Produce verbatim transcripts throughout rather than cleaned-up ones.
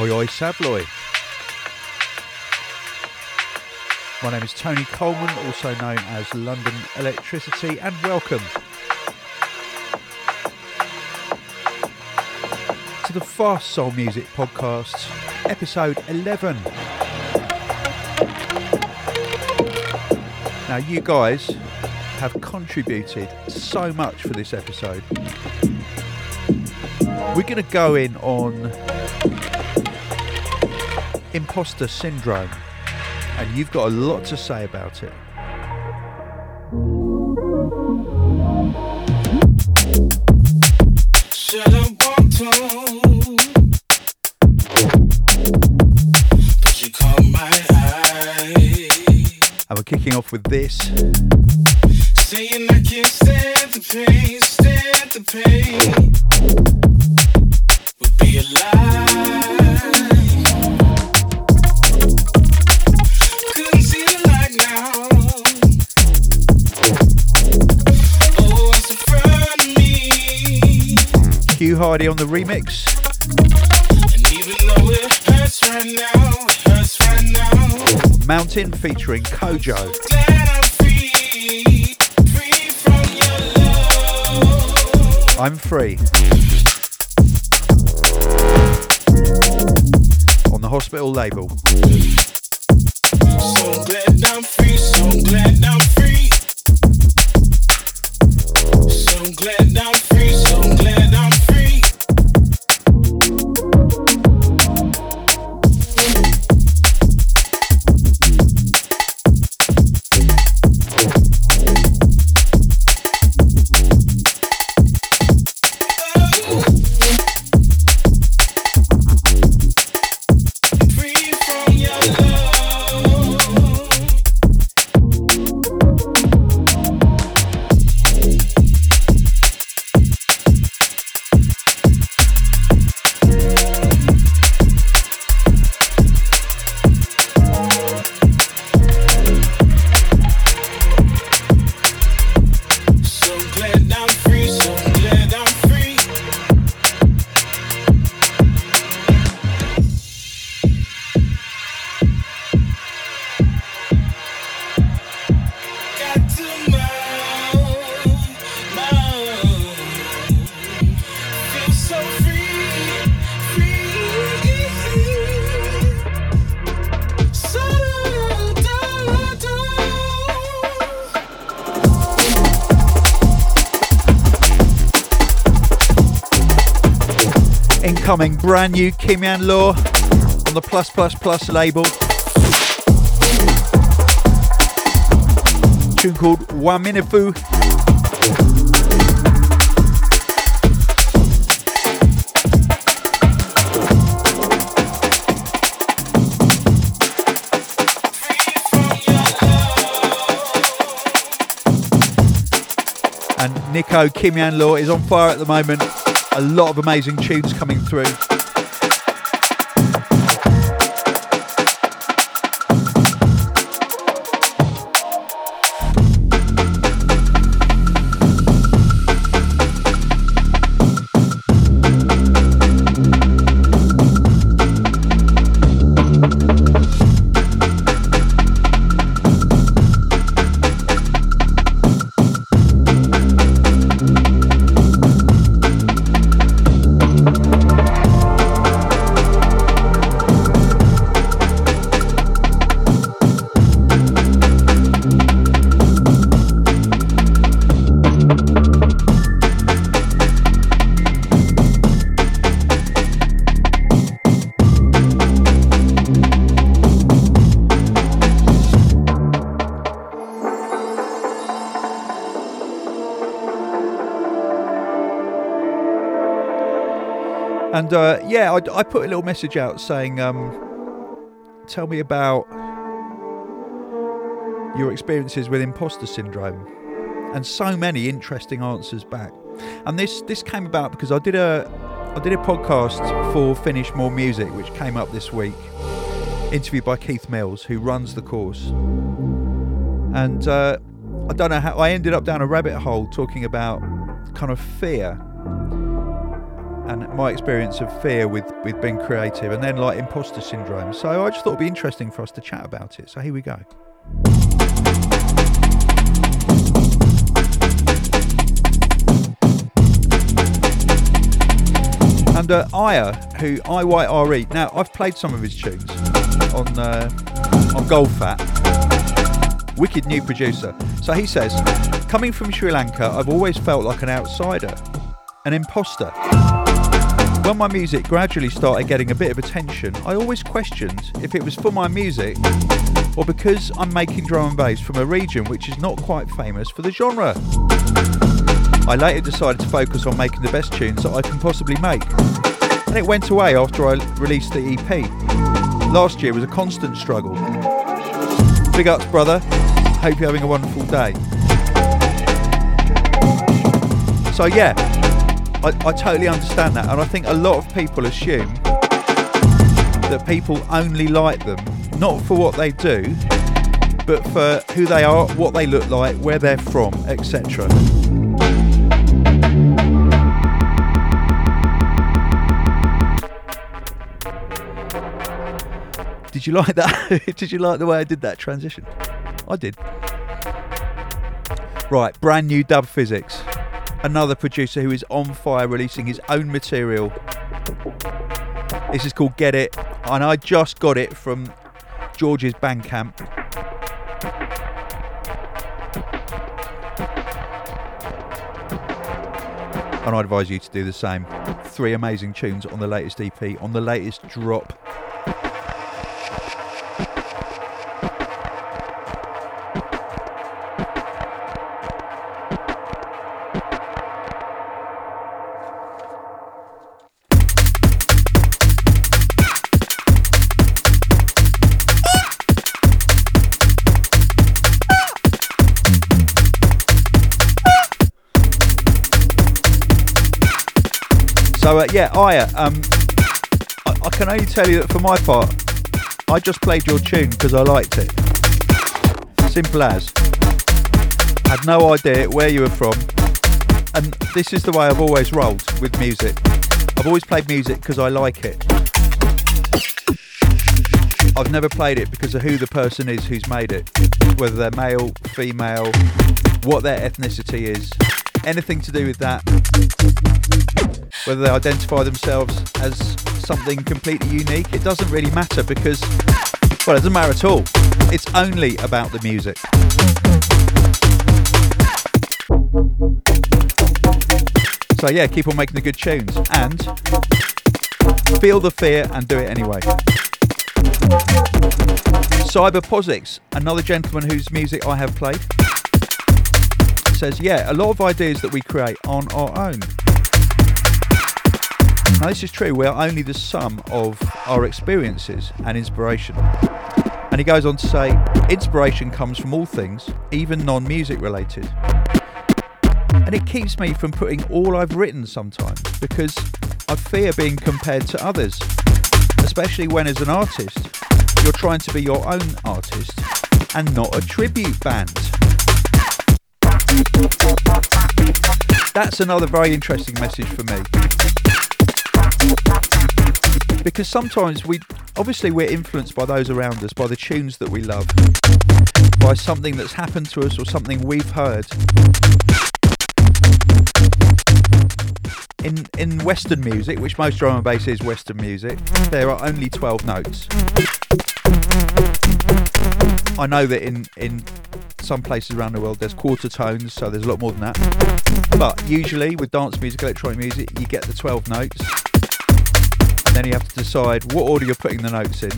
Oi Oi Sabloy. My name is Tony Coleman, also known as London Electricity, and welcome to the Fast Soul Music Podcast, episode eleven. Now, you guys have contributed so much for this episode. We're going to go in on imposter syndrome, and you've got a lot to say about it. And we're kicking off with this. Saying I can't stand the pain, stand the pain. Would be alive. Hugh Hardie on the remix. And even though it hurts right now, it hurts right now. Mountain featuring Kojo. I'm so glad I'm free, free from your love. I'm free. On the Hospital label. So glad I'm free, so glad I'm free. So glad I'm free, so glad I'm free. Coming brand new Kimyan Law on the Plus Plus Plus label. A tune called Waminifu. And Nico Kimyan Law is on fire at the moment. A lot of amazing tunes coming through. And uh, yeah, I, I put a little message out saying, um, tell me about your experiences with imposter syndrome. And so many interesting answers back. And this this came about because I did a I did a podcast for Finish More Music, which came up this week. Interviewed by Keith Mills, who runs the course. And uh, I don't know how I ended up down a rabbit hole talking about kind of fear. and my experience of fear with, with being creative, and then like imposter syndrome. So I just thought it'd be interesting for us to chat about it. So here we go. And uh, Aya, who I Y R E. Now I've played some of his tunes on uh, on Goldfat. Wicked new producer. So he says, coming from Sri Lanka, I've always felt like an outsider, an imposter. When my music gradually started getting a bit of attention, I always questioned if it was for my music or because I'm making drum and bass from a region which is not quite famous for the genre. I later decided to focus on making the best tunes that I can possibly make, and it went away after I released the E P. Last year was a constant struggle. Big ups, brother. Hope you're having a wonderful day. So yeah, I, I totally understand that, and I think a lot of people assume that people only like them, not for what they do, but for who they are, what they look like, where they're from, et cetera. Did you like that? Did you like the way I did that transition? I did. Right, brand new Dub Phizix. Another producer who is on fire releasing his own material. This is called Get It, and I just got it from George's Bandcamp. And I advise you to do the same. Three amazing tunes on the latest E P, on the latest drop. So uh, yeah, Aya, um, I, I can only tell you that for my part, I just played your tune because I liked it. Simple as. I had no idea where you were from, and this is the way I've always rolled with music. I've always played music because I like it. I've never played it because of who the person is who's made it, whether they're male, female, what their ethnicity is, anything to do with that. Whether they identify themselves as something completely unique, it doesn't really matter because, well, it doesn't matter at all. It's only about the music. So yeah, keep on making the good tunes and feel the fear and do it anyway. Cyber Phizix, another gentleman whose music I have played, says, yeah, a lot of ideas that we create aren't our own. Now this is true, we are only the sum of our experiences and inspiration. And he goes on to say, inspiration comes from all things, even non-music related. And it keeps me from putting all I've written sometimes, because I fear being compared to others, especially when as an artist, you're trying to be your own artist and not a tribute band. That's another very interesting message for me. Because sometimes we, obviously we're influenced by those around us, by the tunes that we love, by something that's happened to us or something we've heard. In in Western music, which most drum and bass is Western music, there are only twelve notes. I know that in, in some places around the world there's quarter tones, so there's a lot more than that. But usually with dance music, electronic music, you get the twelve notes. And then you have to decide what order you're putting the notes in,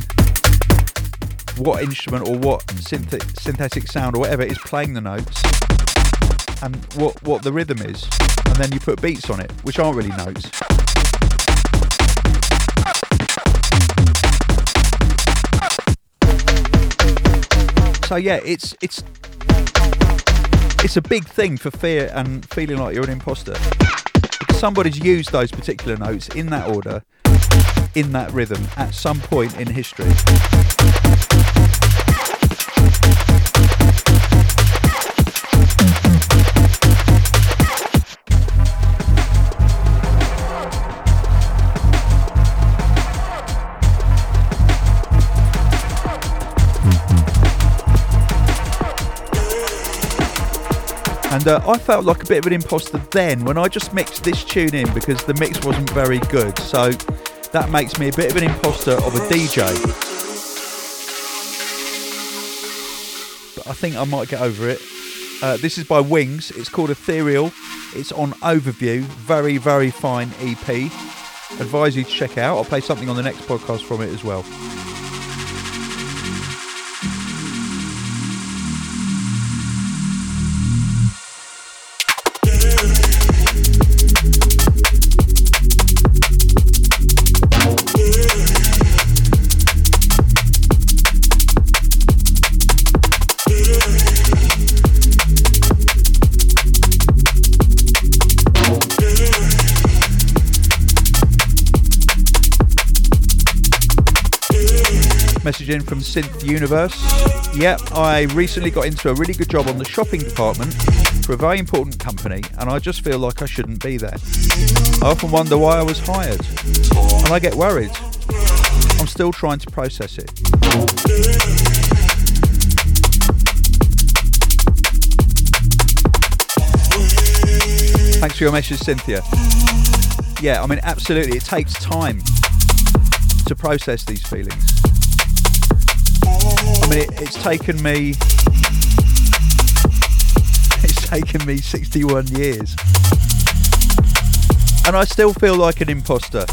what instrument or what synth- synthetic sound or whatever is playing the notes, and what, what the rhythm is. And then you put beats on it, which aren't really notes. So yeah, it's it's it's a big thing for fear and feeling like you're an imposter. Because somebody's used those particular notes in that order, in that rhythm, at some point in history. and uh, I felt like a bit of an imposter then when I just mixed this tune in because the mix wasn't very good, so that makes me a bit of an imposter of a D J. But I think I might get over it. Uh, this is by Wingz, it's called Ethereal, it's on Overview, very, very fine E P. Advise you to check out. I'll play something on the next podcast from it as well. In from Synth Universe. Yep, I recently got into a really good job on the shopping department for a very important company, and I just feel like I shouldn't be there. I often wonder why I was hired, and I get worried. I'm still trying to process it. Thanks for your message, Cynthia. Yeah, I mean, absolutely, it takes time to process these feelings. I mean, it, it's taken me, it's taken me sixty-one years, and I still feel like an imposter.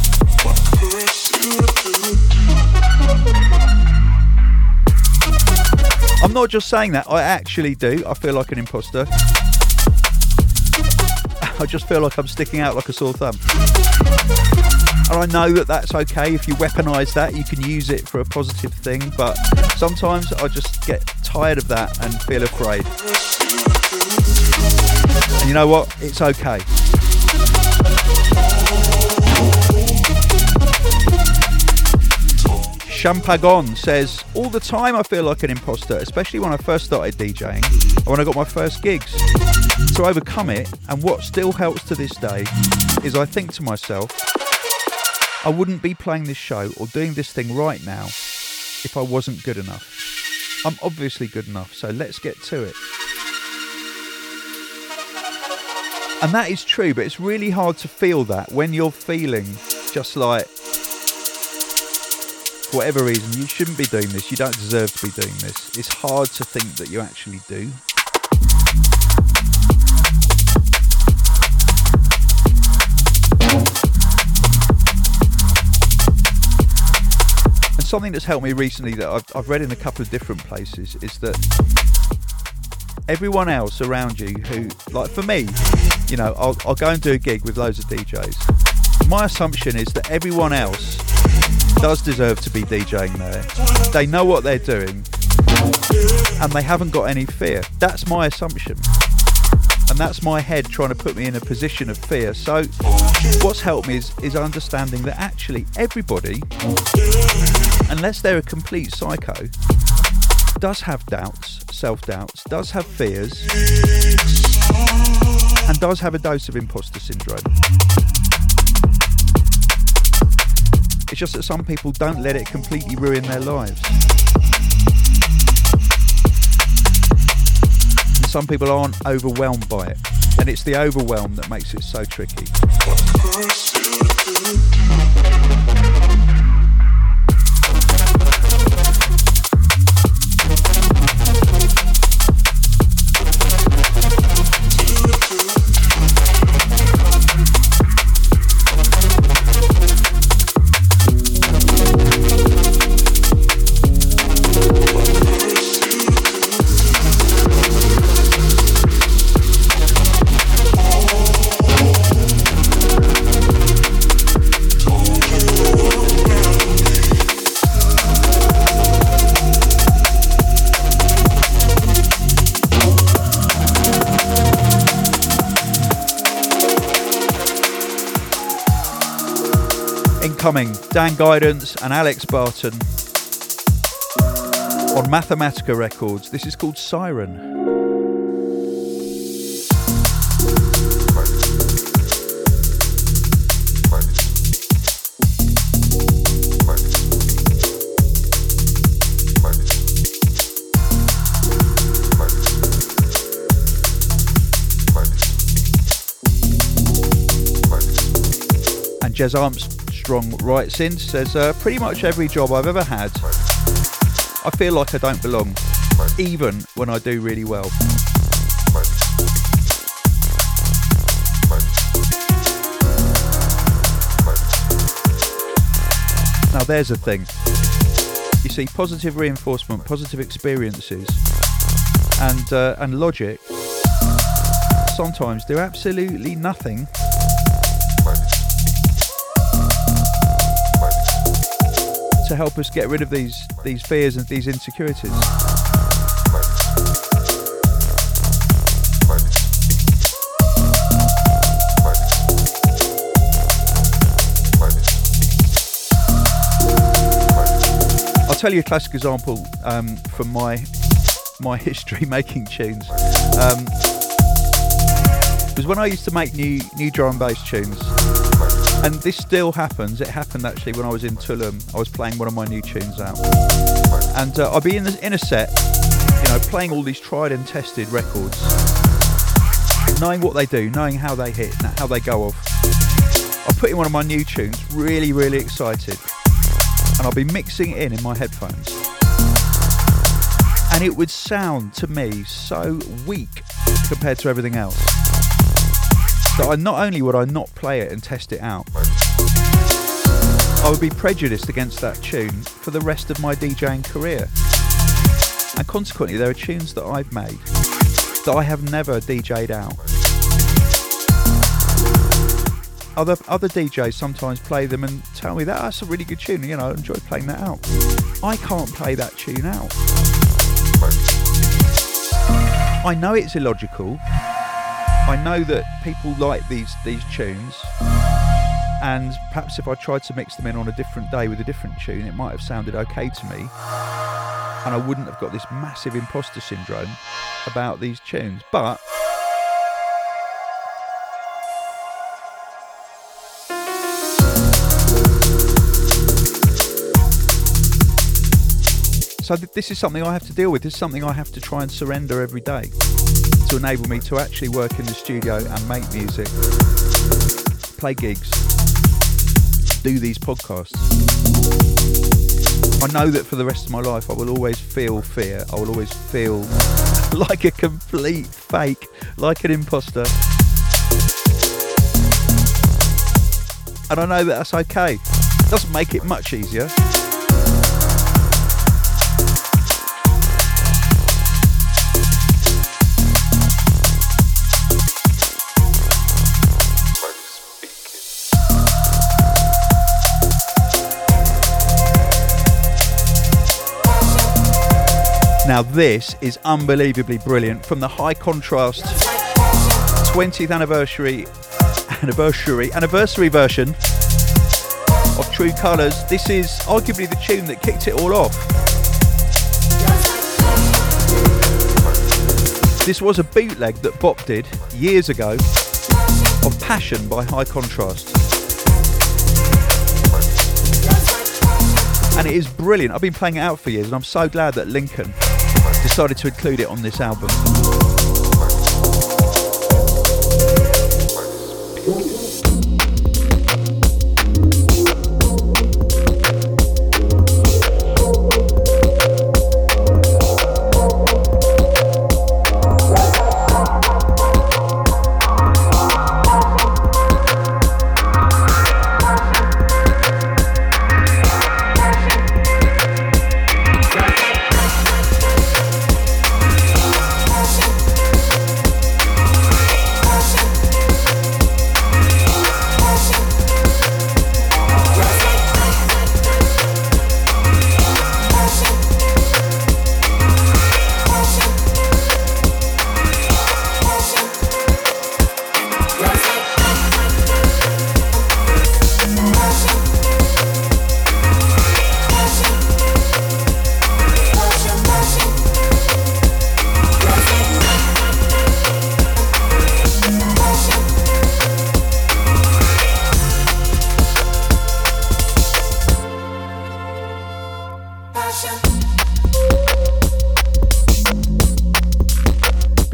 I'm not just saying that, I actually do. I feel like an imposter. I just feel like I'm sticking out like a sore thumb. And I know that that's okay. If you weaponise that, you can use it for a positive thing, but sometimes I just get tired of that and feel afraid. And you know what? It's okay. Champagon says, all the time I feel like an imposter, especially when I first started DJing and when I got my first gigs. To overcome it, and what still helps to this day, is I think to myself, I wouldn't be playing this show or doing this thing right now if I wasn't good enough. I'm obviously good enough, so let's get to it. And that is true, but it's really hard to feel that when you're feeling just like, for whatever reason, you shouldn't be doing this, you don't deserve to be doing this. It's hard to think that you actually do. Something that's helped me recently that I've, I've read in a couple of different places is that everyone else around you who, like for me, you know, I'll, I'll go and do a gig with loads of D Js. My assumption is that everyone else does deserve to be DJing there. They know what they're doing and they haven't got any fear. That's my assumption. And that's my head trying to put me in a position of fear. So what's helped me is, is understanding that actually everybody, unless they're a complete psycho, does have doubts, self-doubts, does have fears, and does have a dose of imposter syndrome. It's just that some people don't let it completely ruin their lives. And some people aren't overwhelmed by it, and it's the overwhelm that makes it so tricky. Coming, Dan Guidance and Alex Barton on Mathematica Records. This is called Siren. Jez Armstrong writes in, says, uh, pretty much every job I've ever had, I feel like I don't belong, even when I do really well. Now there's a thing. You see, positive reinforcement, positive experiences, and uh, and logic sometimes do absolutely nothing to help us get rid of these these fears and these insecurities. I'll tell you a classic example um, from my my history making tunes. Um, was when I used to make new new drum and bass tunes, and this still happens. It happened actually when I was in Tulum. I was playing one of my new tunes out, and uh, I'd be in this in a set, you know, playing all these tried and tested records, knowing what they do, knowing how they hit, how they go off. I put in one of my new tunes, really, really excited, and I'll be mixing it in in my headphones, and it would sound to me so weak compared to everything else. So I not only would I not play it and test it out, I would be prejudiced against that tune for the rest of my DJing career. And consequently, there are tunes that I've made that I have never D J'd out. Other other D Js sometimes play them and tell me that that's a really good tune, you know, I enjoy playing that out. I can't play that tune out. I know it's illogical. I know that people like these these tunes, and perhaps if I tried to mix them in on a different day with a different tune, it might have sounded okay to me, and I wouldn't have got this massive imposter syndrome about these tunes. But so th- this is something I have to deal with. This is something I have to try and surrender every day, to enable me to actually work in the studio and make music, play gigs, do these podcasts. I know that for the rest of my life I will always feel fear, I will always feel like a complete fake, like an imposter. And I know that that's okay. It doesn't make it much easier. Now this is unbelievably brilliant from the High Contrast twentieth anniversary anniversary anniversary version of True Colours. This is arguably the tune that kicked it all off. This was a bootleg that Bop did years ago of Passion by High Contrast. And it is brilliant. I've been playing it out for years, and I'm so glad that Lincoln decided to include it on this album.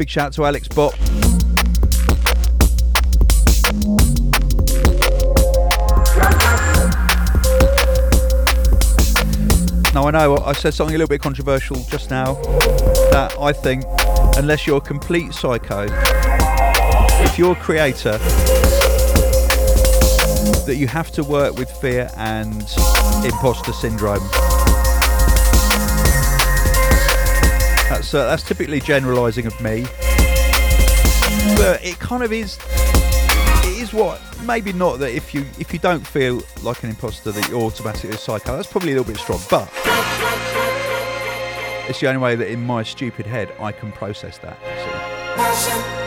Shout out to Alex Barton. know I said something a little bit controversial just now, that I think, unless you're a complete psycho, if you're a creator, that you have to work with fear and imposter syndrome. That's, uh, that's typically generalising of me, but it kind of is. It is what, maybe not that if you if you don't feel like an imposter that you're automatically a psycho. That's probably a little bit strong, but it's the only way that in my stupid head I can process that. So.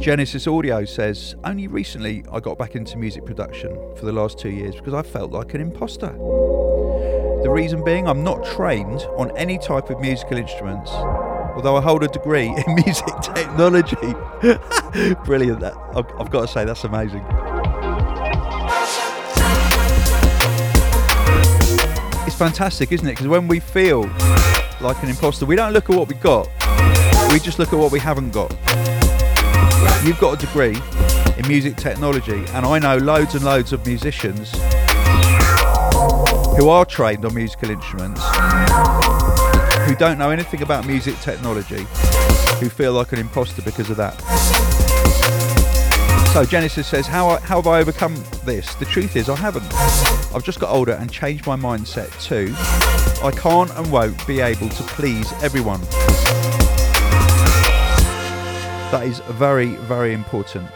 Genesis Audio says, only recently I got back into music production for the last two years because I felt like an imposter. The reason being I'm not trained on any type of musical instruments, although I hold a degree in music technology. Brilliant, that. I've, I've got to say, that's amazing. It's fantastic, isn't it? Because when we feel like an imposter, we don't look at what we got, we just look at what we haven't got. You've got a degree in music technology, and I know loads and loads of musicians who are trained on musical instruments, who don't know anything about music technology, who feel like an imposter because of that. So Genesis says, how, I, how have I overcome this? The truth is I haven't. I've just got older and changed my mindset to, I can't and won't be able to please everyone. That is very, very important.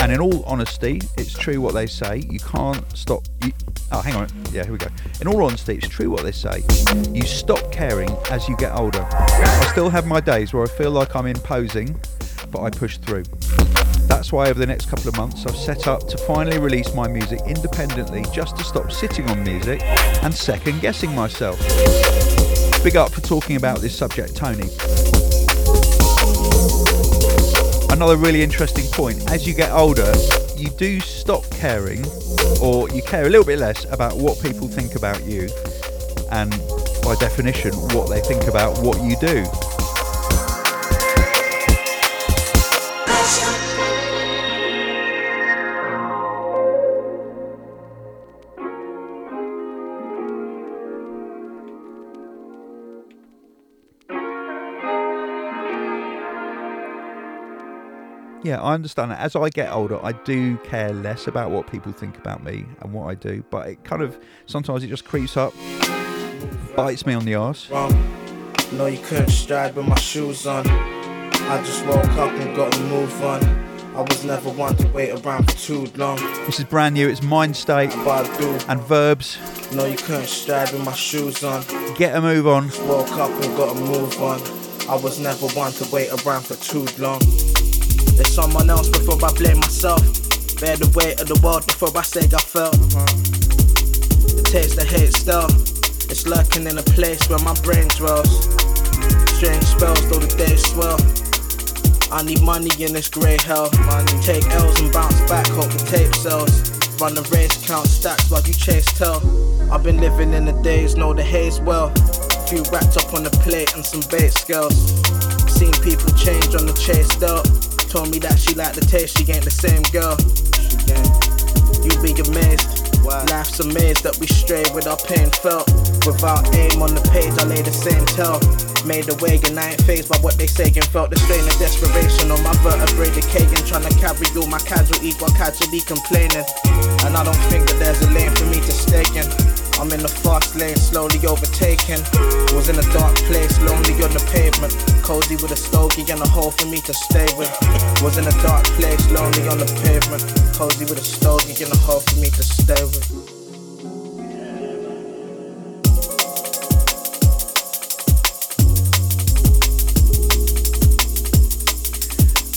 And in all honesty, it's true what they say. You can't stop... You, oh, hang on. Yeah, here we go. In all honesty, it's true what they say. You stop caring as you get older. I still have my days where I feel like I'm imposing, but I push through. That's why over the next couple of months, I've set up to finally release my music independently, just to stop sitting on music and second-guessing myself. Big up for talking about this subject, Tony. Another really interesting point. As you get older, you do stop caring, or you care a little bit less about what people think about you, and by definition, what they think about what you do. Yeah, I understand that. As I get older, I do care less about what people think about me and what I do, but it kind of, sometimes it just creeps up, bites me on the arse. No, you couldn't stride with my shoes on. I just woke up and got to move on. I was never one to wait around for too long. This is brand new, it's Mind State and Verbs. No, you couldn't stride with my shoes on. Get a move on. Just woke up and got to move on. I was never one to wait around for too long. There's someone else before I blame myself. Bear the weight of the world before I say I felt. The taste of hate still, it's lurking in a place where my brain dwells. Strange spells though the days swell. I need money in this grey hell. Take L's and bounce back, hope the tape sells. Run the race, count stacks while you chase tail. I've been living in the days, know the haze well. Few wrapped up on the plate and some bait scales. Seen people change on the chase still. Told me that she liked the taste, she ain't the same girl. You'll be amazed, wow. Life's amazed that we stray with our pain felt. Without aim on the page, I lay the same tell. Made away and I ain't fazed by what they say and felt the strain of desperation on my vertebrae decaying. Trying to carry all my casualties while casually complaining. And I don't think that there's a lane for me to stay in. I'm in the fast lane, slowly overtaken. Was in a dark place, lonely on the pavement. Cozy with a stogie and a hole for me to stay with. Was in a dark place, lonely on the pavement. Cozy with a stogie and a hole for me to stay with.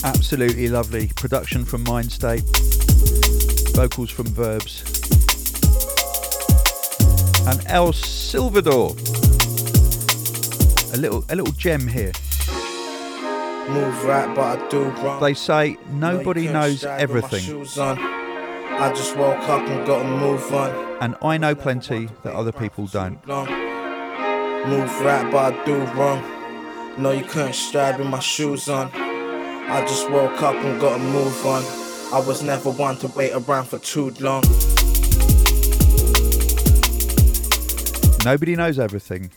Absolutely lovely. Production from Mind State. Vocals from Verbs. And El Salvador. A little a little gem here. Move right, but I do wrong. They say nobody knows everything. I just woke up and got to move on. And I know plenty that other people don't. Move right, but I do wrong. No, you couldn't stride with my shoes on. I just woke up and got to move on. I was never one to wait around for too long. Nobody knows everything,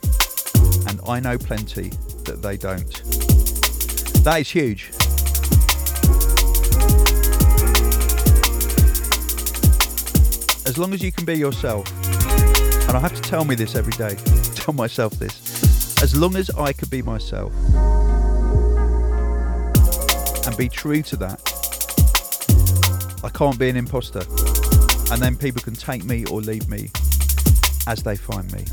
and I know plenty that they don't. That is huge. As long as you can be yourself, and I have to tell me this every day, tell myself this, as long as I could be myself and be true to that, I can't be an imposter, and then people can take me or leave me as they find me.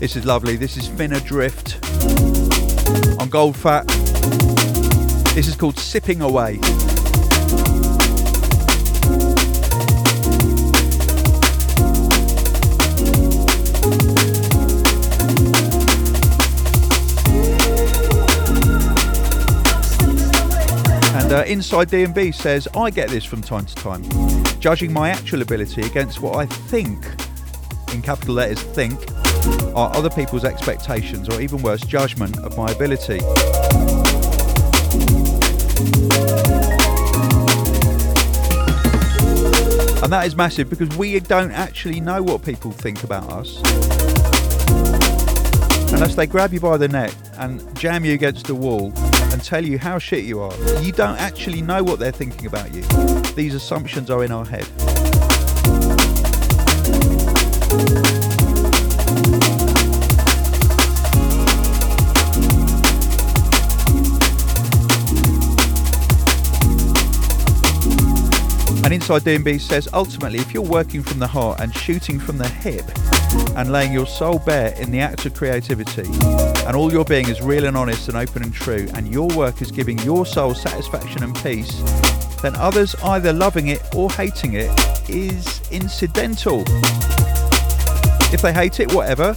This is lovely. This is Fin Adrift on Goldfat. This is called Sipping Away. And uh, Inside DnB says, I get this from time to time, judging my actual ability against what I think, in capital letters, think, are other people's expectations, or even worse, judgment of my ability. And that is massive, because we don't actually know what people think about us unless they grab you by the neck and jam you against the wall and tell you how shit you are. You don't actually know what they're thinking about you. These assumptions are in our head. And Inside DnB says, ultimately, if you're working from the heart and shooting from the hip and laying your soul bare in the act of creativity, and all your being is real and honest and open and true, and your work is giving your soul satisfaction and peace, then others either loving it or hating it is incidental. If they hate it, whatever.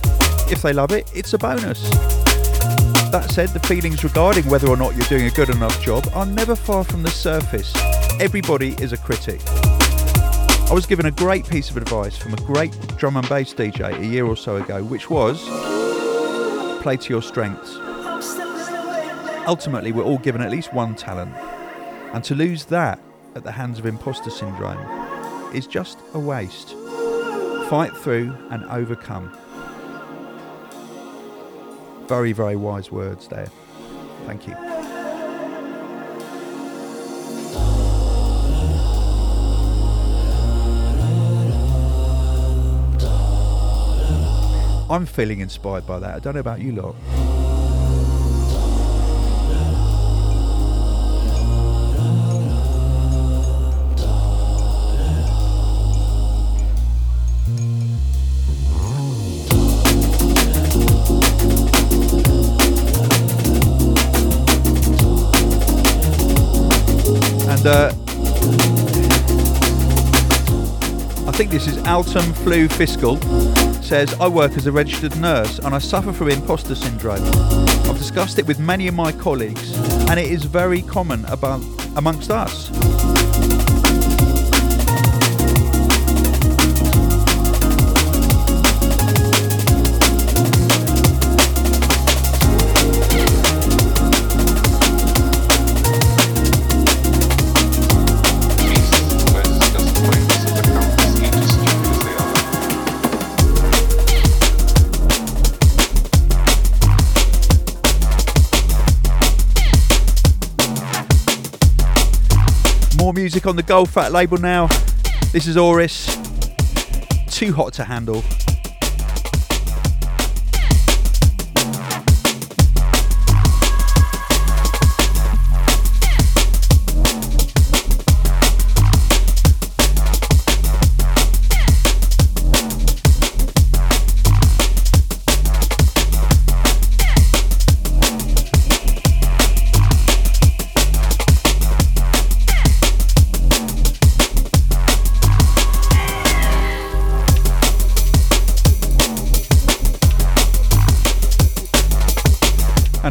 If they love it, it's a bonus. That said, the feelings regarding whether or not you're doing a good enough job are never far from the surface. Everybody is a critic. I was given a great piece of advice from a great drum and bass D J a year or so ago, which was, play to your strengths. Ultimately, we're all given at least one talent, and to lose that at the hands of imposter syndrome is just a waste. Fight through and overcome. Very, very wise words there. Thank you. I'm feeling inspired by that. I don't know about you lot. And uh, I think this is Altum Flu Fiscal. says, I work as a registered nurse and I suffer from imposter syndrome. I've discussed it with many of my colleagues and it is very common about, amongst us. Music on the Goldfat label now. This is Auris. Too Hot to Handle.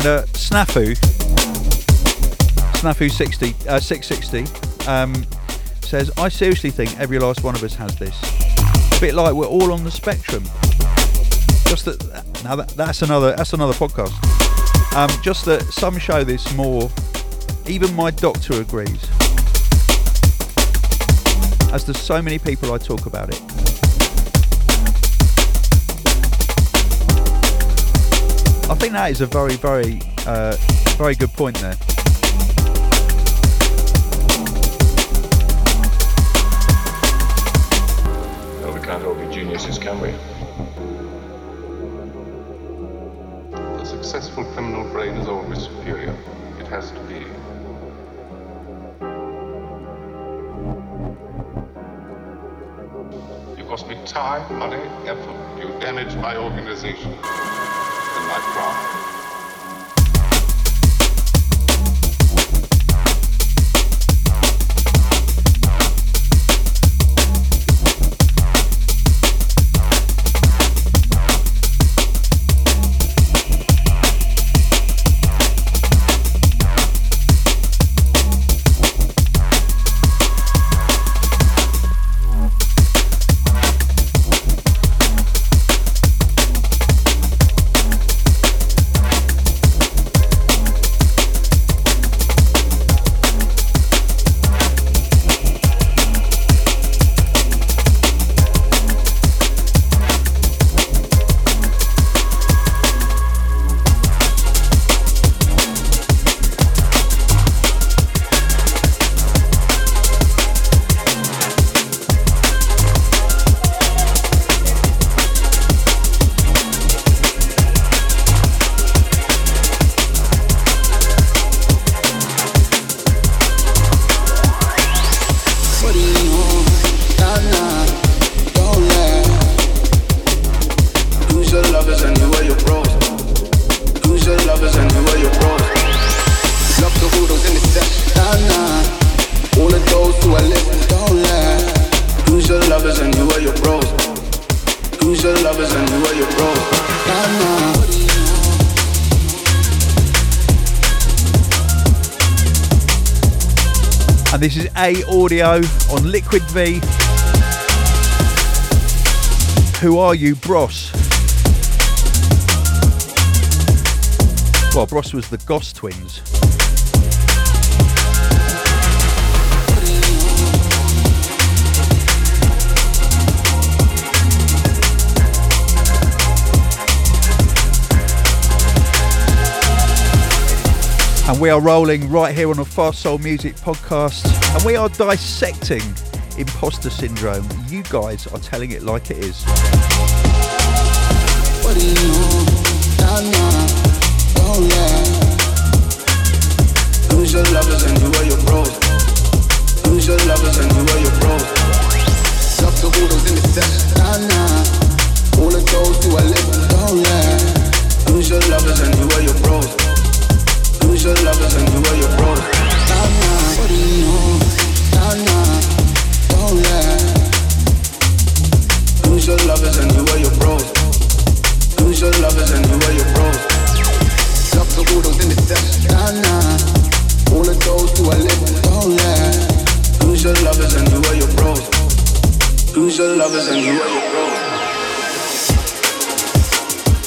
Uh, Snafu, Snafu sixty, uh, six sixty um, says, I seriously think every last one of us has this. A bit like we're all on the spectrum. Just that now that, that's another that's another podcast. Um, just that some show this more. Even my doctor agrees. As there's so many people I talk about it. I think that is a very, very, uh, very good point there. Well, we can't all be geniuses, can we? A successful criminal brain is always superior. It has to be. You cost me time, money, effort. You damaged my organization. My problem. This is A Audio on Liquid V. Who Are You, Bross? Well, Bross was the Goss Twins. And we are rolling right here on the Fast Soul Music Podcast. And we are dissecting imposter syndrome. You guys are telling it like it is. What do you not know? Don't lie. Who's your lovers and who are your bros? Who's your lovers and who are your bros? Love to who those in the section. Nah, nah. All of those who are living, don't lie. Who's your lovers and who are your bros? Who's your lovers and who are your bros? Nah, nah, what do you know? Nah, nah, don't lie. Who's your lovers and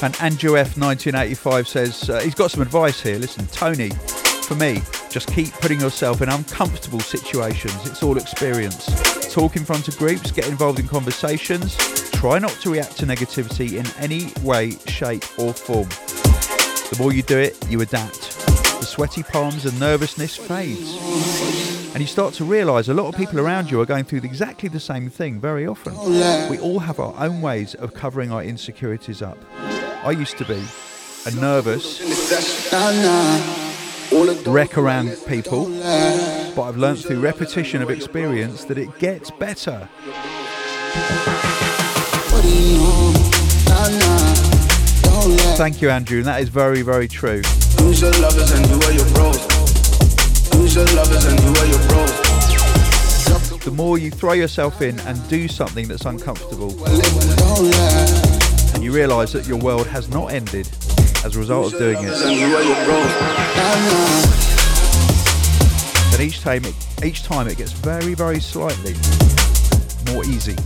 And Andrew F nineteen eighty-five says, uh, he's got some advice here. Listen, Tony, for me, just keep putting yourself in uncomfortable situations. It's all experience. Talk in front of groups, get involved in conversations. Try not to react to negativity in any way, shape or form. The more you do it, you adapt. The sweaty palms and nervousness fades. And you start to realise a lot of people around you are going through exactly the same thing very often. We all have our own ways of covering our insecurities up. I used to be a nervous wreck around people, but I've learned through repetition of experience that it gets better. Thank you, Andrew, and that is very, very true. Who's your lovers and who are your bros? Who's your lovers and who are your bros? The more you throw yourself in and do something that's uncomfortable, and you realise that your world has not ended as a result of doing it. And each time, it, each time it gets very, very slightly more easy.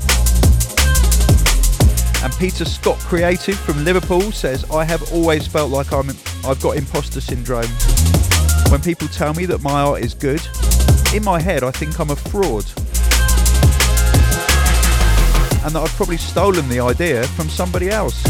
And Peter Scott Creative from Liverpool says, I have always felt like I'm, I've got imposter syndrome. When people tell me that my art is good, in my head I think I'm a fraud. And that I've probably stolen the idea from somebody else.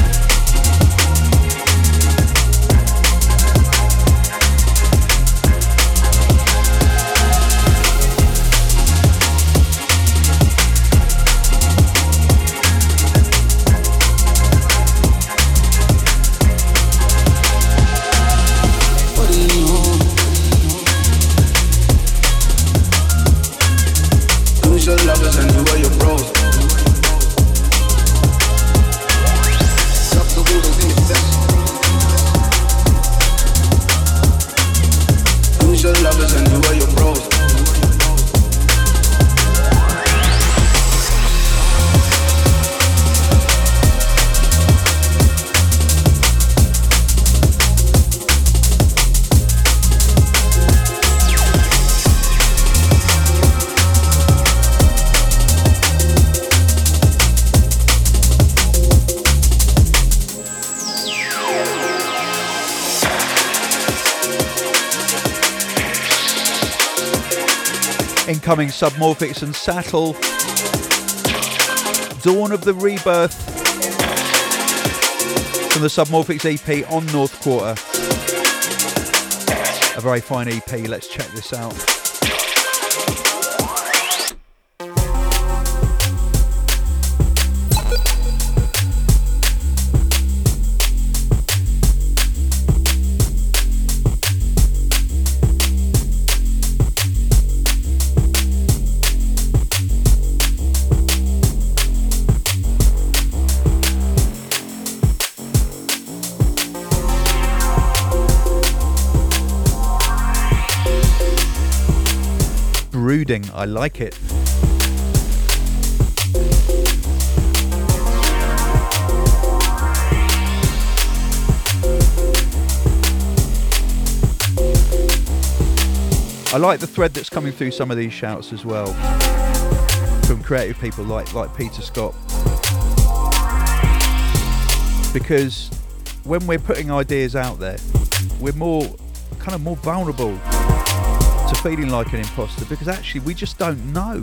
Coming Submorphics and Sattel, Dawn of the Rebirth from the Submorphics E P on North Quarter. A very fine E P, let's check this out. I like it. I like the thread that's coming through some of these shouts as well from creative people like, like Peter Scott, because when we're putting ideas out there, we're more kind of more vulnerable to feeling like an imposter, because actually we just don't know.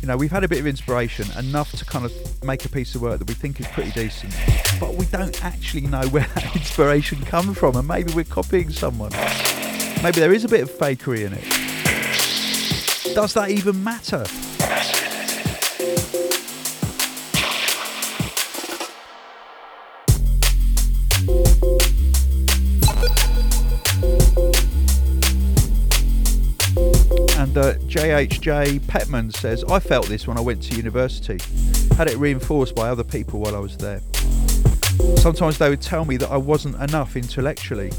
You know, we've had a bit of inspiration, enough to kind of make a piece of work that we think is pretty decent, but we don't actually know where that inspiration comes from, and maybe we're copying someone. Maybe there is a bit of fakery in it. Does that even matter? Uh, J H J Petman says, I felt this when I went to university. Had it reinforced by other people while I was there. Sometimes they would tell me that I wasn't enough intellectually,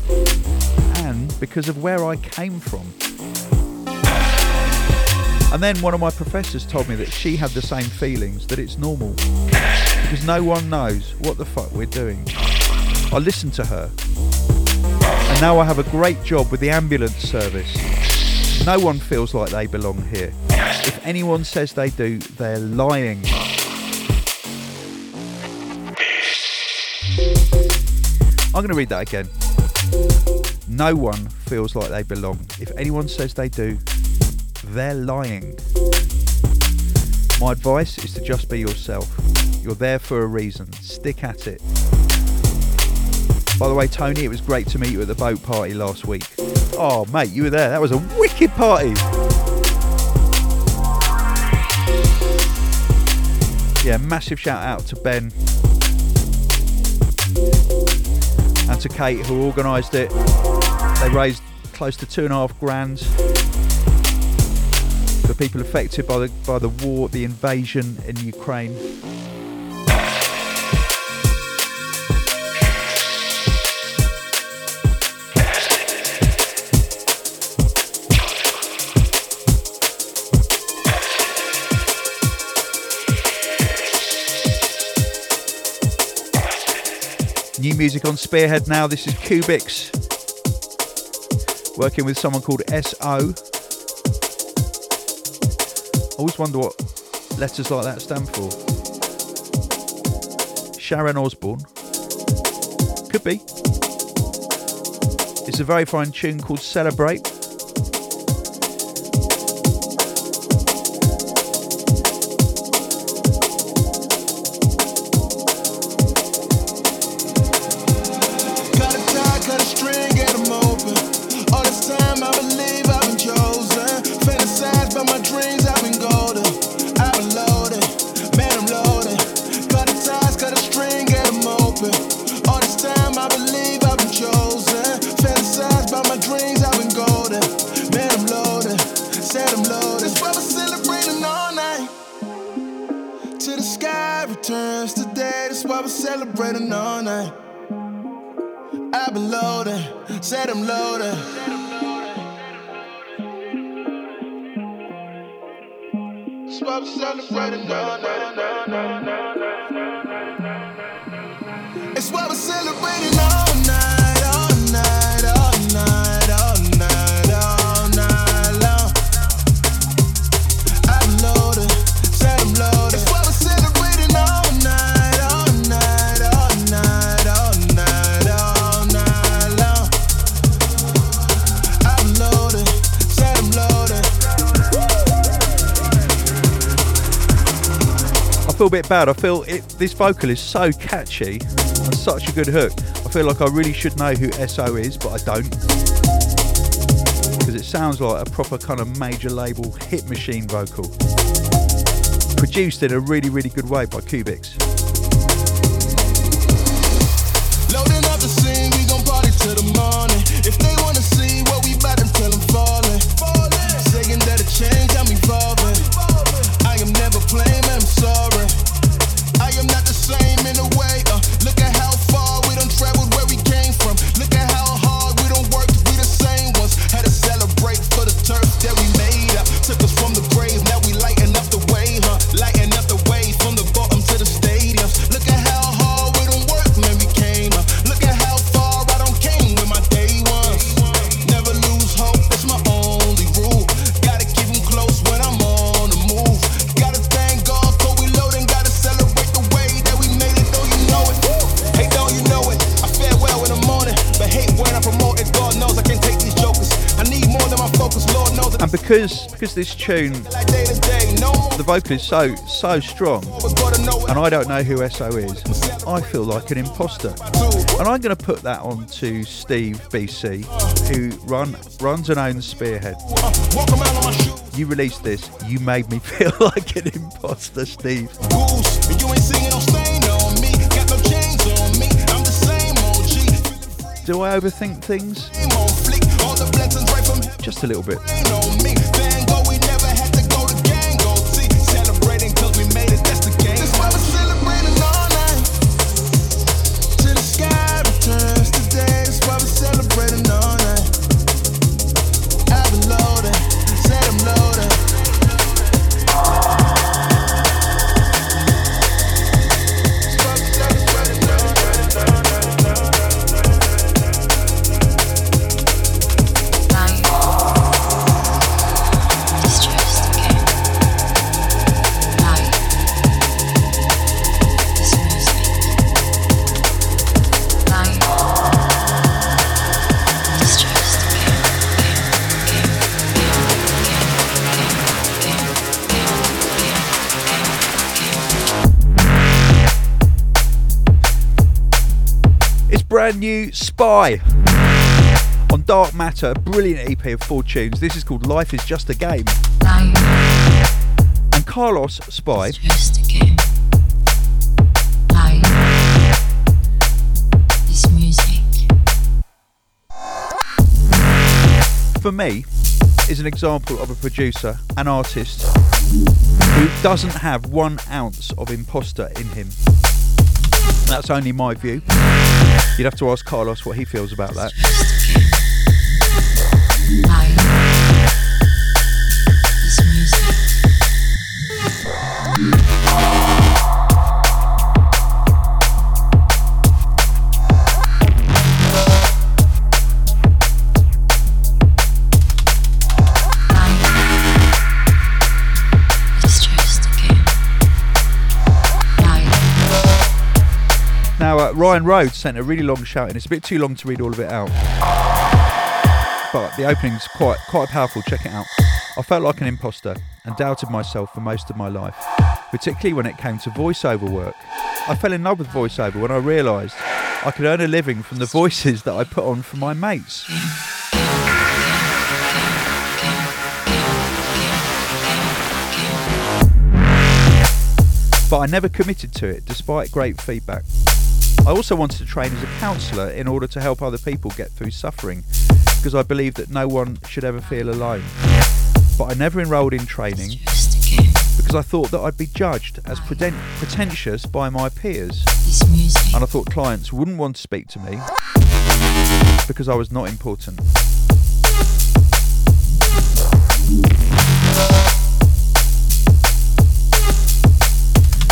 and because of where I came from. And then one of my professors told me that she had the same feelings, that it's normal, because no one knows what the fuck we're doing. I listened to her, and now I have a great job with the ambulance service. No one feels like they belong here. If anyone says they do, they're lying. I'm going to read that again. No one feels like they belong. If anyone says they do, they're lying. My advice is to just be yourself. You're there for a reason. Stick at it. By the way, Tony, it was great to meet you at the boat party last week. Oh, mate, you were there. That was a wicked party. Yeah, massive shout out to Ben and to Kate who organised it. They raised close to two and a half grand for people affected by the by the war, the invasion in Ukraine. New music on Spearhead now. This is Kubix working with someone called S O. I always wonder what letters like that stand for. Sharon Osbourne. Could be. It's a very fine tune called Celebrate. Bit bad. I feel it, this vocal is so catchy and such a good hook. I feel like I really should know who S O is, but I don't, because it sounds like a proper kind of major label hit machine vocal, produced in a really really good way by Kubix. Loading up the scene, we gon' party till the morning. If they wanna see what we bout to tell them, falling, falling, saying that a change I'm evolving. I am never playing. Because because this tune, the vocal is so, so strong, and I don't know who S O is, I feel like an imposter. And I'm going to put that on to Steve B C, who run, runs and owns Spearhead. You released this, you made me feel like an imposter, Steve. Do I overthink things? Just a little bit. brand new Spy on Dark Matter, a brilliant E P of four tunes. This is called Life is Just a Game. Life. And Carlos Spy just a game. Life is music. For me, is an example of a producer, an artist, who doesn't have one ounce of imposter in him. That's only my view. You'd have to ask Carlos what he feels about that. Ryan Rhodes sent a really long shout in. It's a bit too long to read all of it out, but the opening's quite quite powerful. Check it out. I felt like an imposter and doubted myself for most of my life, particularly when it came to voiceover work. I fell in love with voiceover when I realised I could earn a living from the voices that I put on for my mates. But I never committed to it, despite great feedback. I also wanted to train as a counsellor in order to help other people get through suffering, because I believe that no one should ever feel alone. But I never enrolled in training because I thought that I'd be judged as preten- pretentious by my peers, and I thought clients wouldn't want to speak to me because I was not important.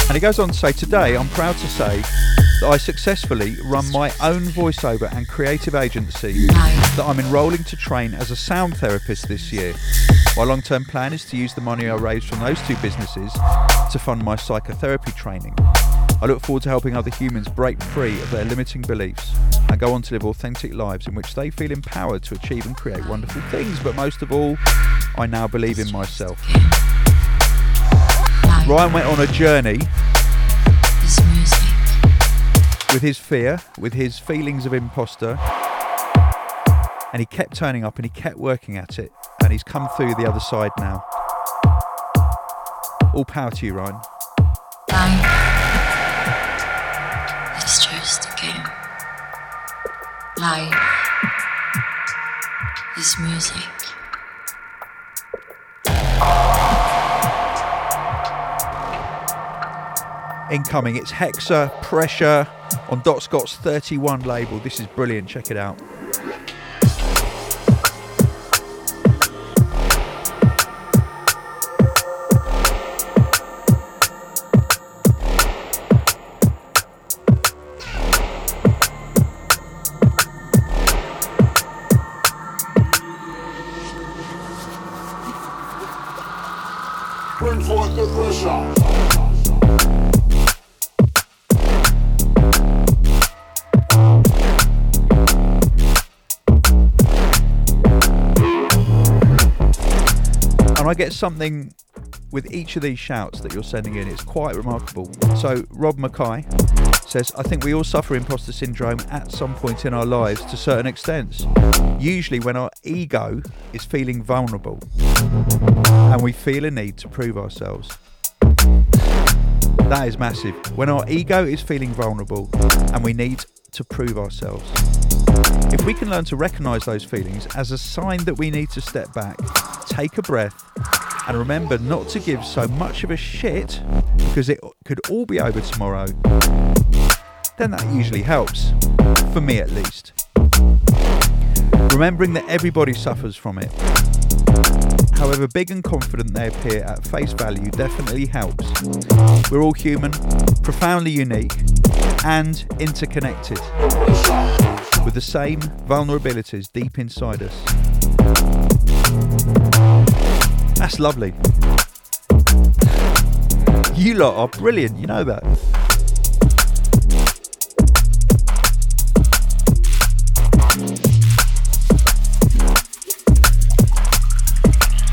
And he goes on to say, today I'm proud to say that I successfully run my own voiceover and creative agency, that I'm enrolling to train as a sound therapist this year. My long-term plan is to use the money I raised from those two businesses to fund my psychotherapy training. I look forward to helping other humans break free of their limiting beliefs and go on to live authentic lives in which they feel empowered to achieve and create wonderful things. But most of all, I now believe in myself. Ryan went on a journey with his fear, with his feelings of imposter, and he kept turning up and he kept working at it, and he's come through the other side now. All power to you, Ryan. Life is just a game. Life is music. Incoming, it's Hexa, Pressure, on Dot Scott's thirty-one label. This is brilliant, check it out. Bring forth the pressure. I get something with each of these shouts that you're sending in. It's quite remarkable. So Rob Mackay says, I think we all suffer imposter syndrome at some point in our lives to certain extents, usually when our ego is feeling vulnerable and we feel a need to prove ourselves. That is massive. When our ego is feeling vulnerable and we need to prove ourselves. If we can learn to recognise those feelings as a sign that we need to step back, take a breath, and remember not to give so much of a shit because it could all be over tomorrow, then that usually helps, for me at least. Remembering that everybody suffers from it, however big and confident they appear at face value, definitely helps. We're all human, profoundly unique, and interconnected, with the same vulnerabilities deep inside us. That's lovely. You lot are brilliant, you know that.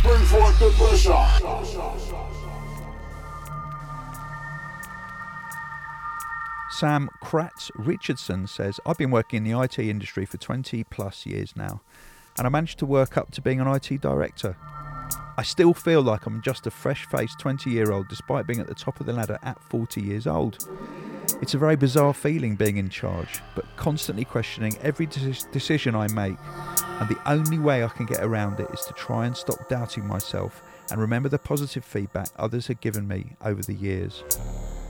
Bring forth the pressure. Sam Kratz Richardson says, I've been working in the I T industry for twenty plus years now, and I managed to work up to being an I T director. I still feel like I'm just a fresh-faced twenty-year-old despite being at the top of the ladder at forty years old. It's a very bizarre feeling being in charge, but constantly questioning every de- decision I make, and the only way I can get around it is to try and stop doubting myself and remember the positive feedback others have given me over the years.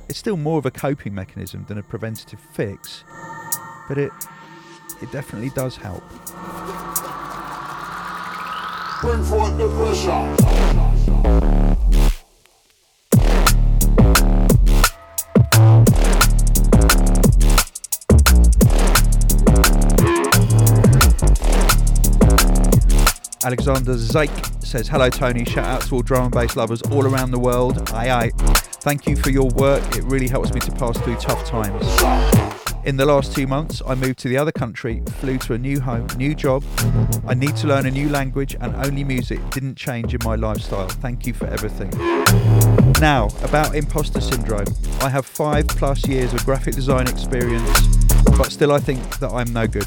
It's still more of a coping mechanism than a preventative fix, but it it definitely does help. Bring forth the pressure. Alexander Zake says, hello Tony, shout out to all drum and bass lovers all around the world. Aye aye. Thank you for your work, it really helps me to pass through tough times. In the last two months, I moved to the other country, flew to a new home, new job. I need to learn a new language, and only music didn't change in my lifestyle. Thank you for everything. Now, about imposter syndrome. I have five plus years of graphic design experience, but still I think that I'm no good.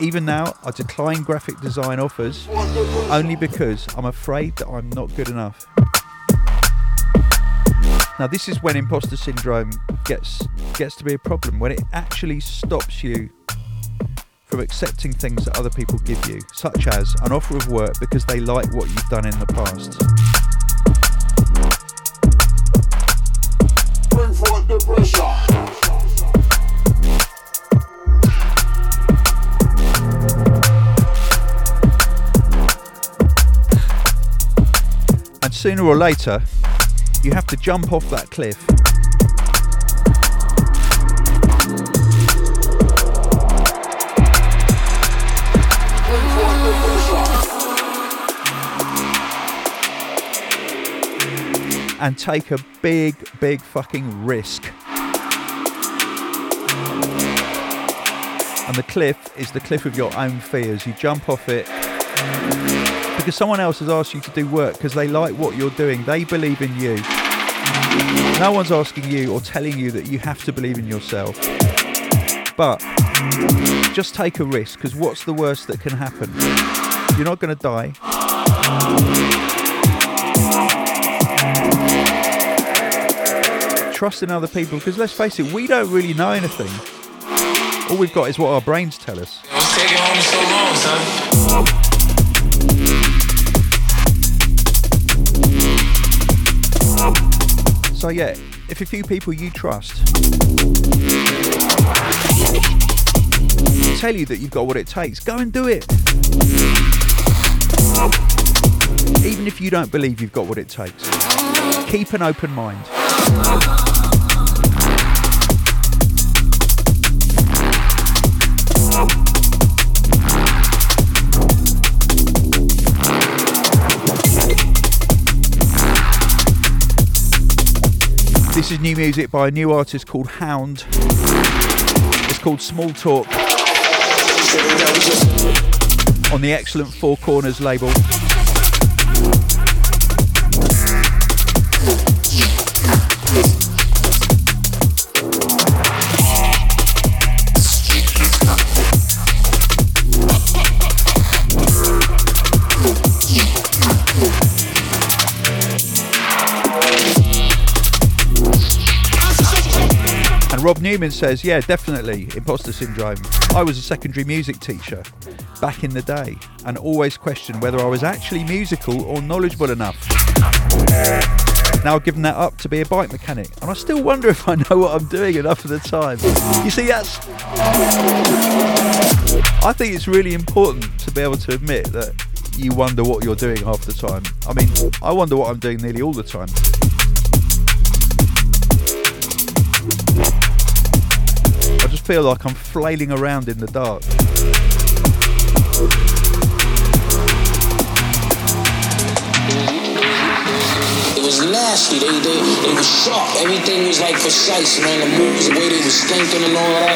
Even now, I decline graphic design offers only because I'm afraid that I'm not good enough. Now this is when imposter syndrome gets gets to be a problem, when it actually stops you from accepting things that other people give you, such as an offer of work because they like what you've done in the past. Bring forth the pressure. And sooner or later, you have to jump off that cliff. And take a big, big fucking risk. And the cliff is the cliff of your own fears. You jump off it because someone else has asked you to do work because they like what you're doing. They believe in you. No one's asking you or telling you that you have to believe in yourself. But just take a risk, because what's the worst that can happen? You're not going to die. Trust in other people, because let's face it, we don't really know anything. All we've got is what our brains tell us. What's taking home so long, son? So yeah, if a few people you trust tell you that you've got what it takes, go and do it. Even if you don't believe you've got what it takes, keep an open mind. This is new music by a new artist called Hound. It's called Small Talk on the excellent Four Corners label. Rob Newman says, yeah, definitely, imposter syndrome. I was a secondary music teacher back in the day and always questioned whether I was actually musical or knowledgeable enough. Now I've given that up to be a bike mechanic, and I still wonder if I know what I'm doing enough of the time. You see, that's... I think it's really important to be able to admit that you wonder what you're doing half the time. I mean, I wonder what I'm doing nearly all the time. Feel like I'm flailing around in the dark. It was nasty. They, they, they were sharp. Everything was like precise, man. The moves, the way they was thinking and all that.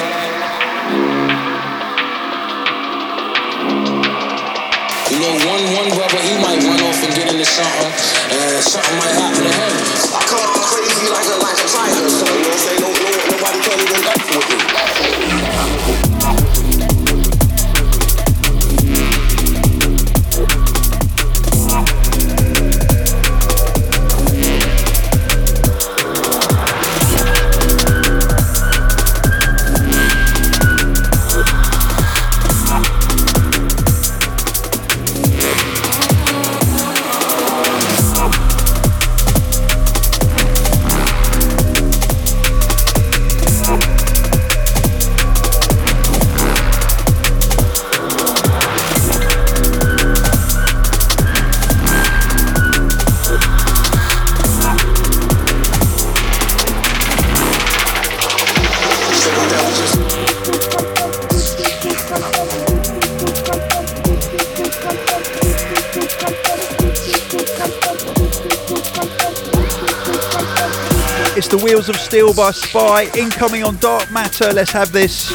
You know, one one brother, he might run off and get into something, and something might happen to him. I call him crazy like a like a tiger. So you know, say no, no, nobody. can't even dance with me. The Wheels of Steel by Spy, incoming on Dark Matter. Let's have this.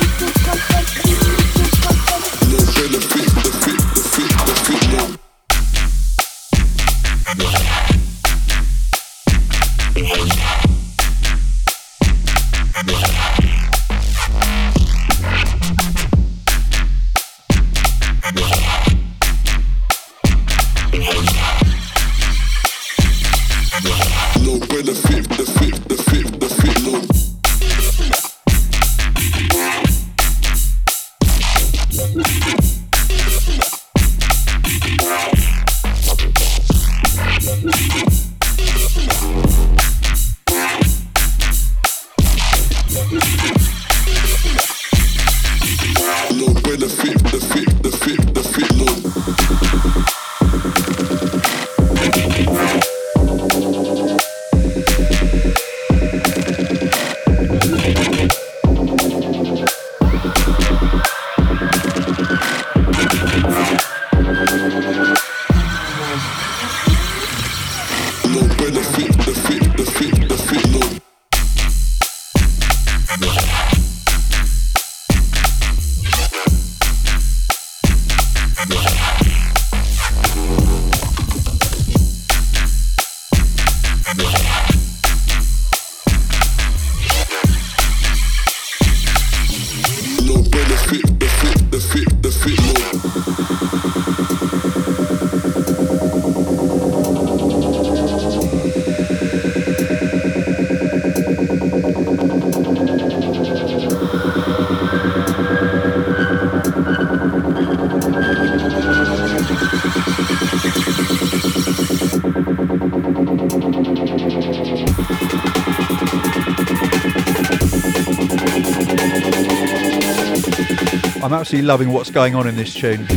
I'm absolutely loving what's going on in this tune.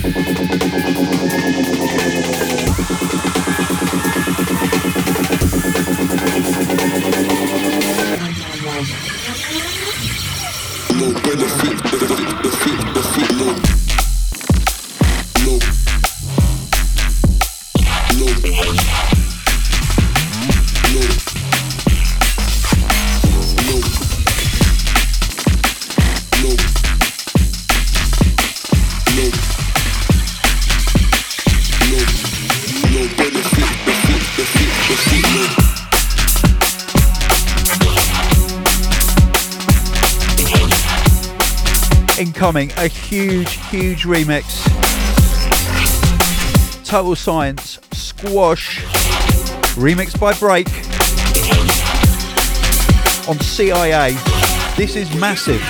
Coming a huge huge remix, Total Science Squash remixed by Break on C I A. This is massive.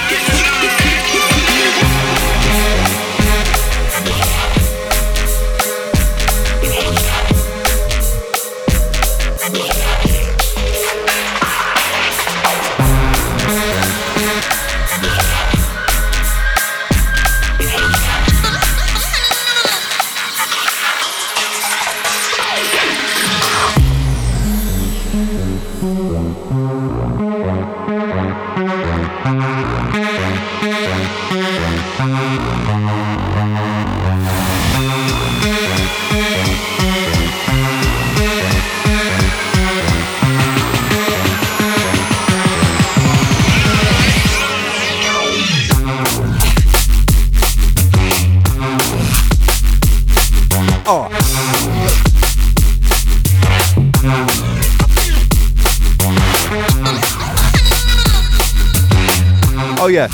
Oh yeah.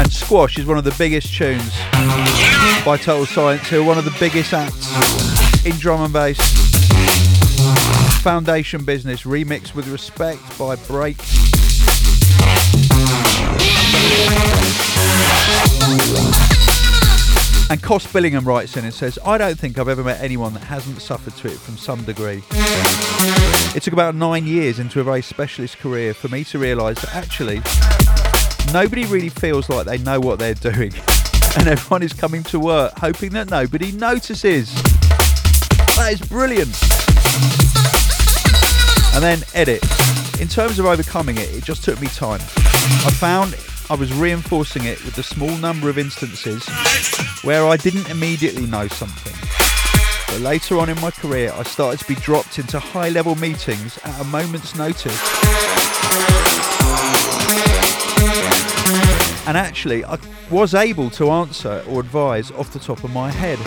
And Squash is one of the biggest tunes by Total Science, who are one of the biggest acts in drum and bass. Foundation Business, remixed with respect by Break. And Cos Billingham writes in and says, I don't think I've ever met anyone that hasn't suffered to it from some degree. It took about nine years into a very specialist career for me to realise that actually nobody really feels like they know what they're doing, and everyone is coming to work hoping that nobody notices. That is brilliant. And then edit. In terms of overcoming it, it just took me time. I found I was reinforcing it with the small number of instances where I didn't immediately know something. But later on in my career, I started to be dropped into high-level meetings at a moment's notice. And actually, I was able to answer or advise off the top of my head.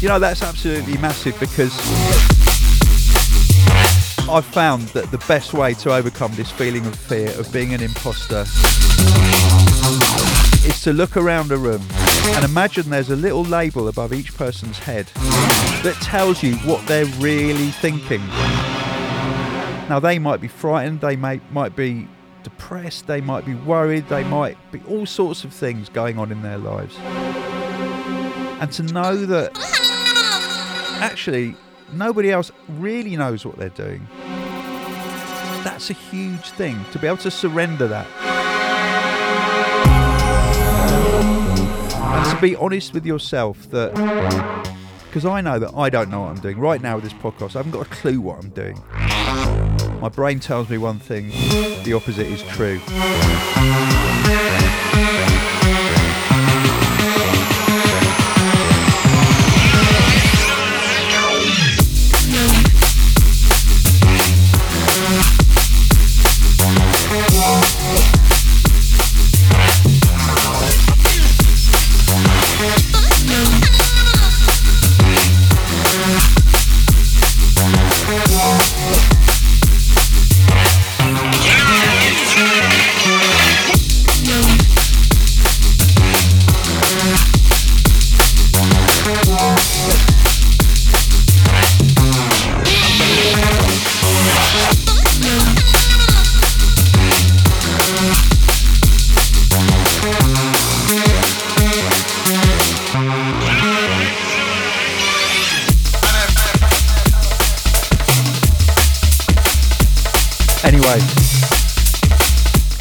You know, that's absolutely massive, because I've found that the best way to overcome this feeling of fear of being an imposter is to look around a room and imagine there's a little label above each person's head that tells you what they're really thinking. Now, they might be frightened, they may, might be depressed, they might be worried, they might be all sorts of things going on in their lives. And to know that actually nobody else really knows what they're doing, that's a huge thing, to be able to surrender that. And to be honest with yourself, that, because I know that I don't know what I'm doing right now with this podcast. I haven't got a clue what I'm doing. My brain tells me one thing, the opposite is true.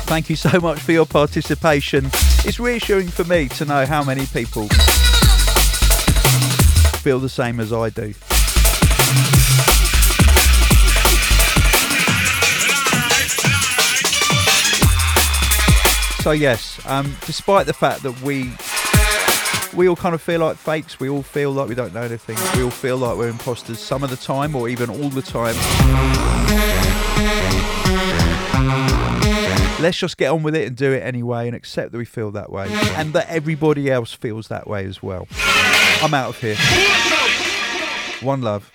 Thank you so much for your participation. It's reassuring for me to know how many people feel the same as I do. So yes, um, despite the fact that we we all kind of feel like fakes, we all feel like we don't know anything, we all feel like we're imposters some of the time, or even all the time. Let's just get on with it and do it anyway, and accept that we feel that way, and that everybody else feels that way as well. I'm out of here. One love.